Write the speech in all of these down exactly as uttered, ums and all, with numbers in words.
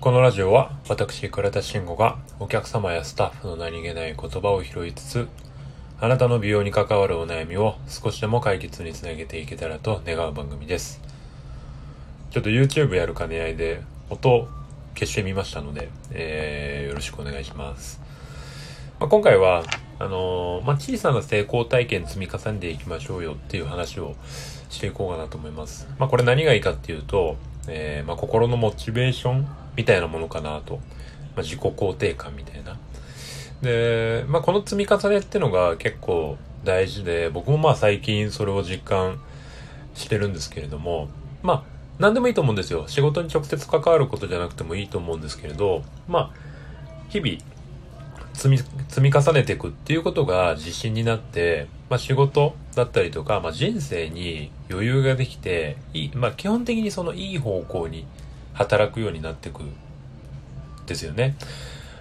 このラジオは私倉田真吾がお客様やスタッフの何気ない言葉を拾いつつ、あなたの美容に関わるお悩みを少しでも解決につなげていけたらと願う番組です。ちょっと YouTube やる兼ね合いで音を消してみましたので、えー、よろしくお願いします。まあ、今回はあのーまあ、小さな成功体験積み重ねていきましょうよっていう話をしていこうかなと思います。まあ、これ何がいいかっていうと、えーまあ、心のモチベーションみたいなものかなと、まあ、自己肯定感みたいなで、まあ、この積み重ねってのが結構大事で、僕もまあ最近それを実感してるんですけれども、まあ何でもいいと思うんですよ。仕事に直接関わることじゃなくてもいいと思うんですけれど、まあ日々積み、積み重ねていくっていうことが自信になって、まあ、仕事だったりとか、まあ、人生に余裕ができて、いいまあ、基本的にそのいい方向に働くようになっていくんですよね。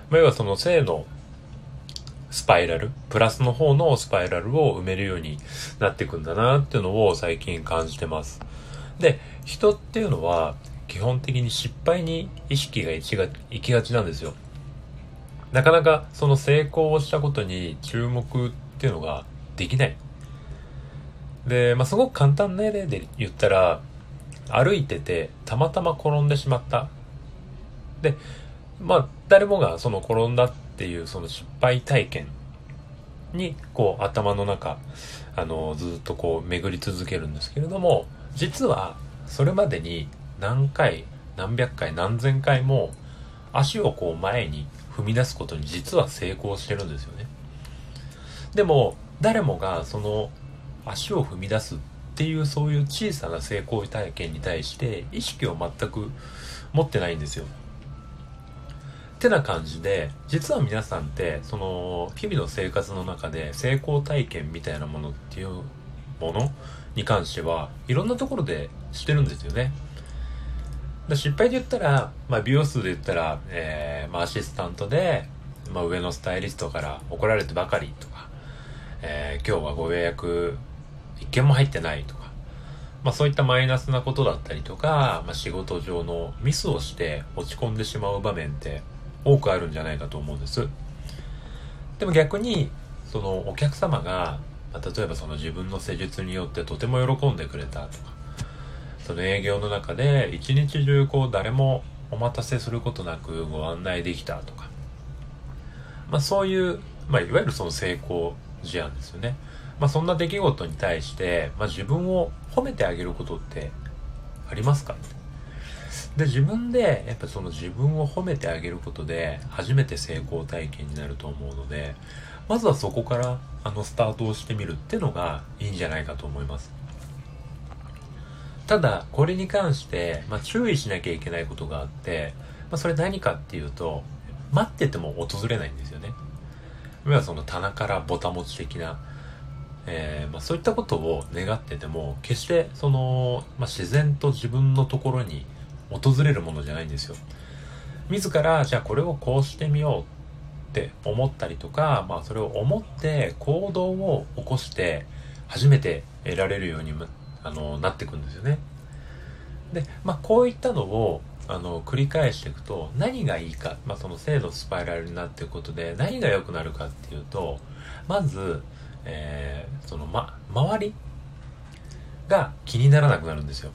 まあ、要はその正のスパイラル、プラスの方のスパイラルを埋めるようになっていくんだなっていうのを最近感じてます。で、人っていうのは基本的に失敗に意識が行きがちなんですよ。なかなかその成功をしたことに注目っていうのができない。で、まあ、すごく簡単な例で言ったら、歩いててたまたま転んでしまった。で、まあ、誰もがその転んだっていうその失敗体験にこう頭の中、あの、ずっとこう巡り続けるんですけれども、実はそれまでに何回、何百回、何千回も足をこう前に踏み出すことに実は成功してるんですよね。でも誰もがその足を踏み出すっていうそういう小さな成功体験に対して意識を全く持ってないんですよ。ってな感じで、実は皆さんってその日々の生活の中で成功体験みたいなものっていうものに関してはいろんなところでしてるんですよね。失敗で言ったら、まあ、美容室で言ったら、えーまあ、アシスタントで、まあ、上のスタイリストから怒られてばかりとか、えー、今日はご予約一件も入ってないとか、まあ、そういったマイナスなことだったりとか、まあ、仕事上のミスをして落ち込んでしまう場面って多くあるんじゃないかと思うんです。でも逆にそのお客様が、まあ、例えばその自分の施術によってとても喜んでくれたとか、その営業の中で一日中こう誰もお待たせすることなくご案内できたとか、まあ、そういう、まあ、いわゆるその成功事案ですよね。まあ、そんな出来事に対して、まあ、自分を褒めてあげることってありますか？で、自分でやっぱその自分を褒めてあげることで初めて成功体験になると思うので、まずはそこからあのスタートをしてみるっていうのがいいんじゃないかと思います。ただこれに関して、まあ、注意しなきゃいけないことがあって、まあ、それ何かっていうと、待ってても訪れないんですよね。要はその棚からぼたもち的な、えーまあ、そういったことを願ってても決してその、まあ、自然と自分のところに訪れるものじゃないんですよ。自らじゃあこれをこうしてみようって思ったりとか、まあ、それを思って行動を起こして初めて得られるようにあのなっていくんですよね。で、まあ、こういったのをあの繰り返していくと何がいいか、まあ、その正のスパイラルになっていくことで何が良くなるかっていうと、まず、えー、その、ま、周りが気にならなくなるんですよ。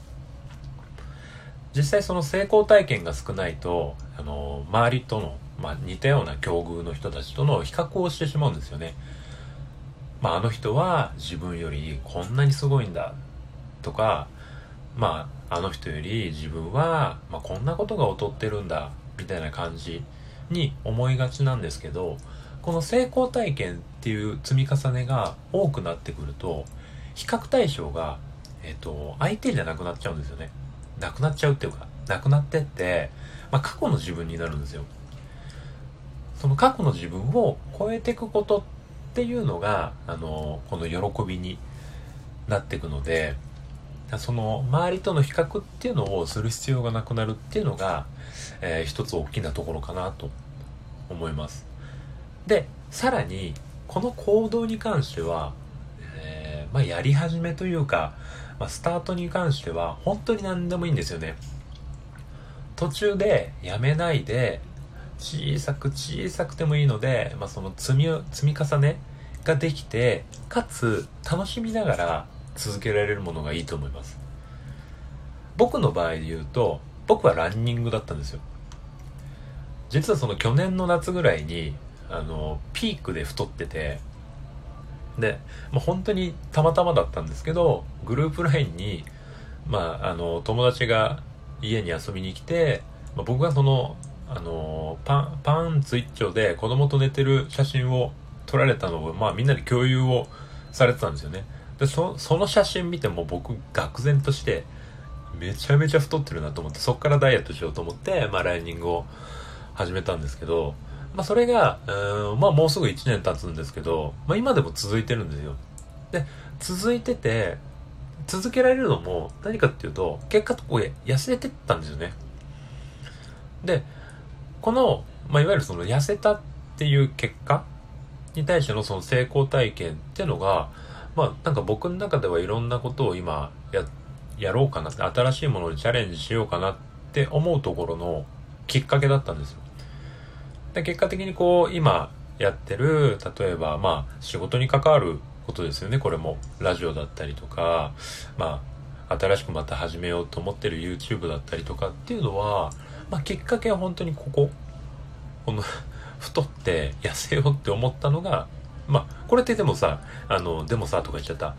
実際その成功体験が少ないとあの周りとの、まあ、似たような境遇の人たちとの比較をしてしまうんですよね。まあ、あの人は自分よりこんなにすごいんだとか、まあ、あの人より自分は、まあ、こんなことが劣ってるんだみたいな感じに思いがちなんですけど、この成功体験っていう積み重ねが多くなってくると比較対象が、えっと、相手じゃなくなっちゃうんですよね。なくなっちゃうっていうかなくなってって、まあ、過去の自分になるんですよ。その過去の自分を超えていくことっていうのがあのこの喜びになっていくので、その周りとの比較っていうのをする必要がなくなるっていうのが、えー、一つ大きなところかなと思います。で、さらにこの行動に関しては、えー、まあやり始めというか、まあ、スタートに関しては本当に何でもいいんですよね。途中でやめないで、小さく小さくてもいいので、まあ、その積み、積み重ねができて、かつ楽しみながら続けられるものがいいと思います。僕の場合で言うと、僕はランニングだったんですよ。実はその去年の夏ぐらいにあのピークで太ってて、で、まあ、本当にたまたまだったんですけど、グループラインに、まあ、あの友達が家に遊びに来て、まあ、僕がそのあのパン、パンツ一丁で子供と寝てる写真を撮られたのを、まあ、みんなで共有をされてたんですよね。で そ, その写真見ても僕愕然として、めちゃめちゃ太ってるなと思って、そこからダイエットしようと思って、まあ、ランニングを始めたんですけど、まあ、それがうーん、まあ、もうすぐいちねん経つんですけど、まあ、今でも続いてるんですよ。で続いてて続けられるのも何かっていうと、結果とこう痩せてったんですよね。でこの、まあ、いわゆるその痩せたっていう結果に対してのその成功体験っていうのが、まあなんか僕の中ではいろんなことを今 や, やろうかなって、新しいものにチャレンジしようかなって思うところのきっかけだったんですよ。で結果的にこう今やってる、例えばまあ仕事に関わることですよね。これもラジオだったりとか、まあ新しくまた始めようと思ってる YouTube だったりとかっていうのは、まあきっかけは本当にこここの太って痩せようって思ったのが、まあこれってでもさあのでもさとか言っちゃった、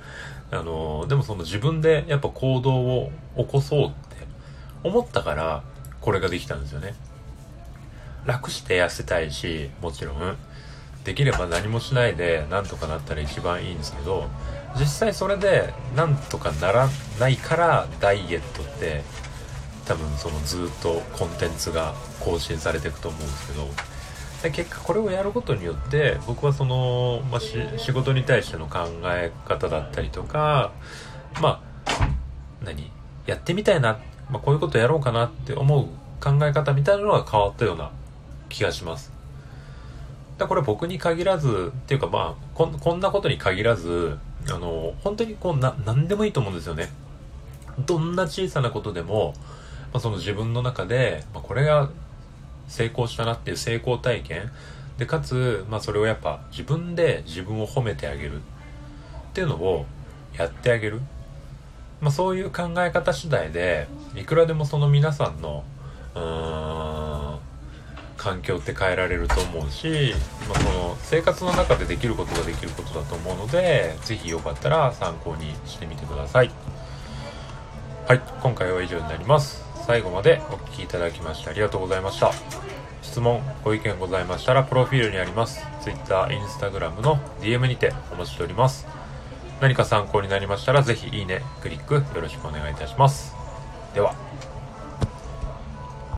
あのでもその自分でやっぱ行動を起こそうって思ったから、これができたんですよね。楽して痩せたいし、もちろんできれば何もしないでなんとかなったら一番いいんですけど、実際それでなんとかならないから、ダイエットって多分そのずっとコンテンツが更新されていくと思うんですけど、で結果これをやることによって、僕はその、まあ、し仕事に対しての考え方だったりとか、まあ何やってみたいな、まあ、こういうことやろうかなって思う考え方みたいなのが変わったような気がします。だこれ僕に限らずっていうか、まあ こ, こんなことに限らず、あの本当にこうな何でもいいと思うんですよね。どんな小さなことでも、まあ、その自分の中で、まあ、これが成功したなっていう成功体験で、かつ、まあ、それをやっぱ自分で自分を褒めてあげるっていうのをやってあげる、まあ、そういう考え方次第で、いくらでもその皆さんのうーん環境って変えられると思うし、まあ、その生活の中でできることができることだと思うので、ぜひよかったら参考にしてみてください。はい、今回は以上になります。最後までお聞きいただきましてありがとうございました。質問ご意見ございましたら、プロフィールにあります Twitter、Instagram の ディーエム にてお待ちしております。何か参考になりましたら、ぜひいいねクリックよろしくお願いいたします。では。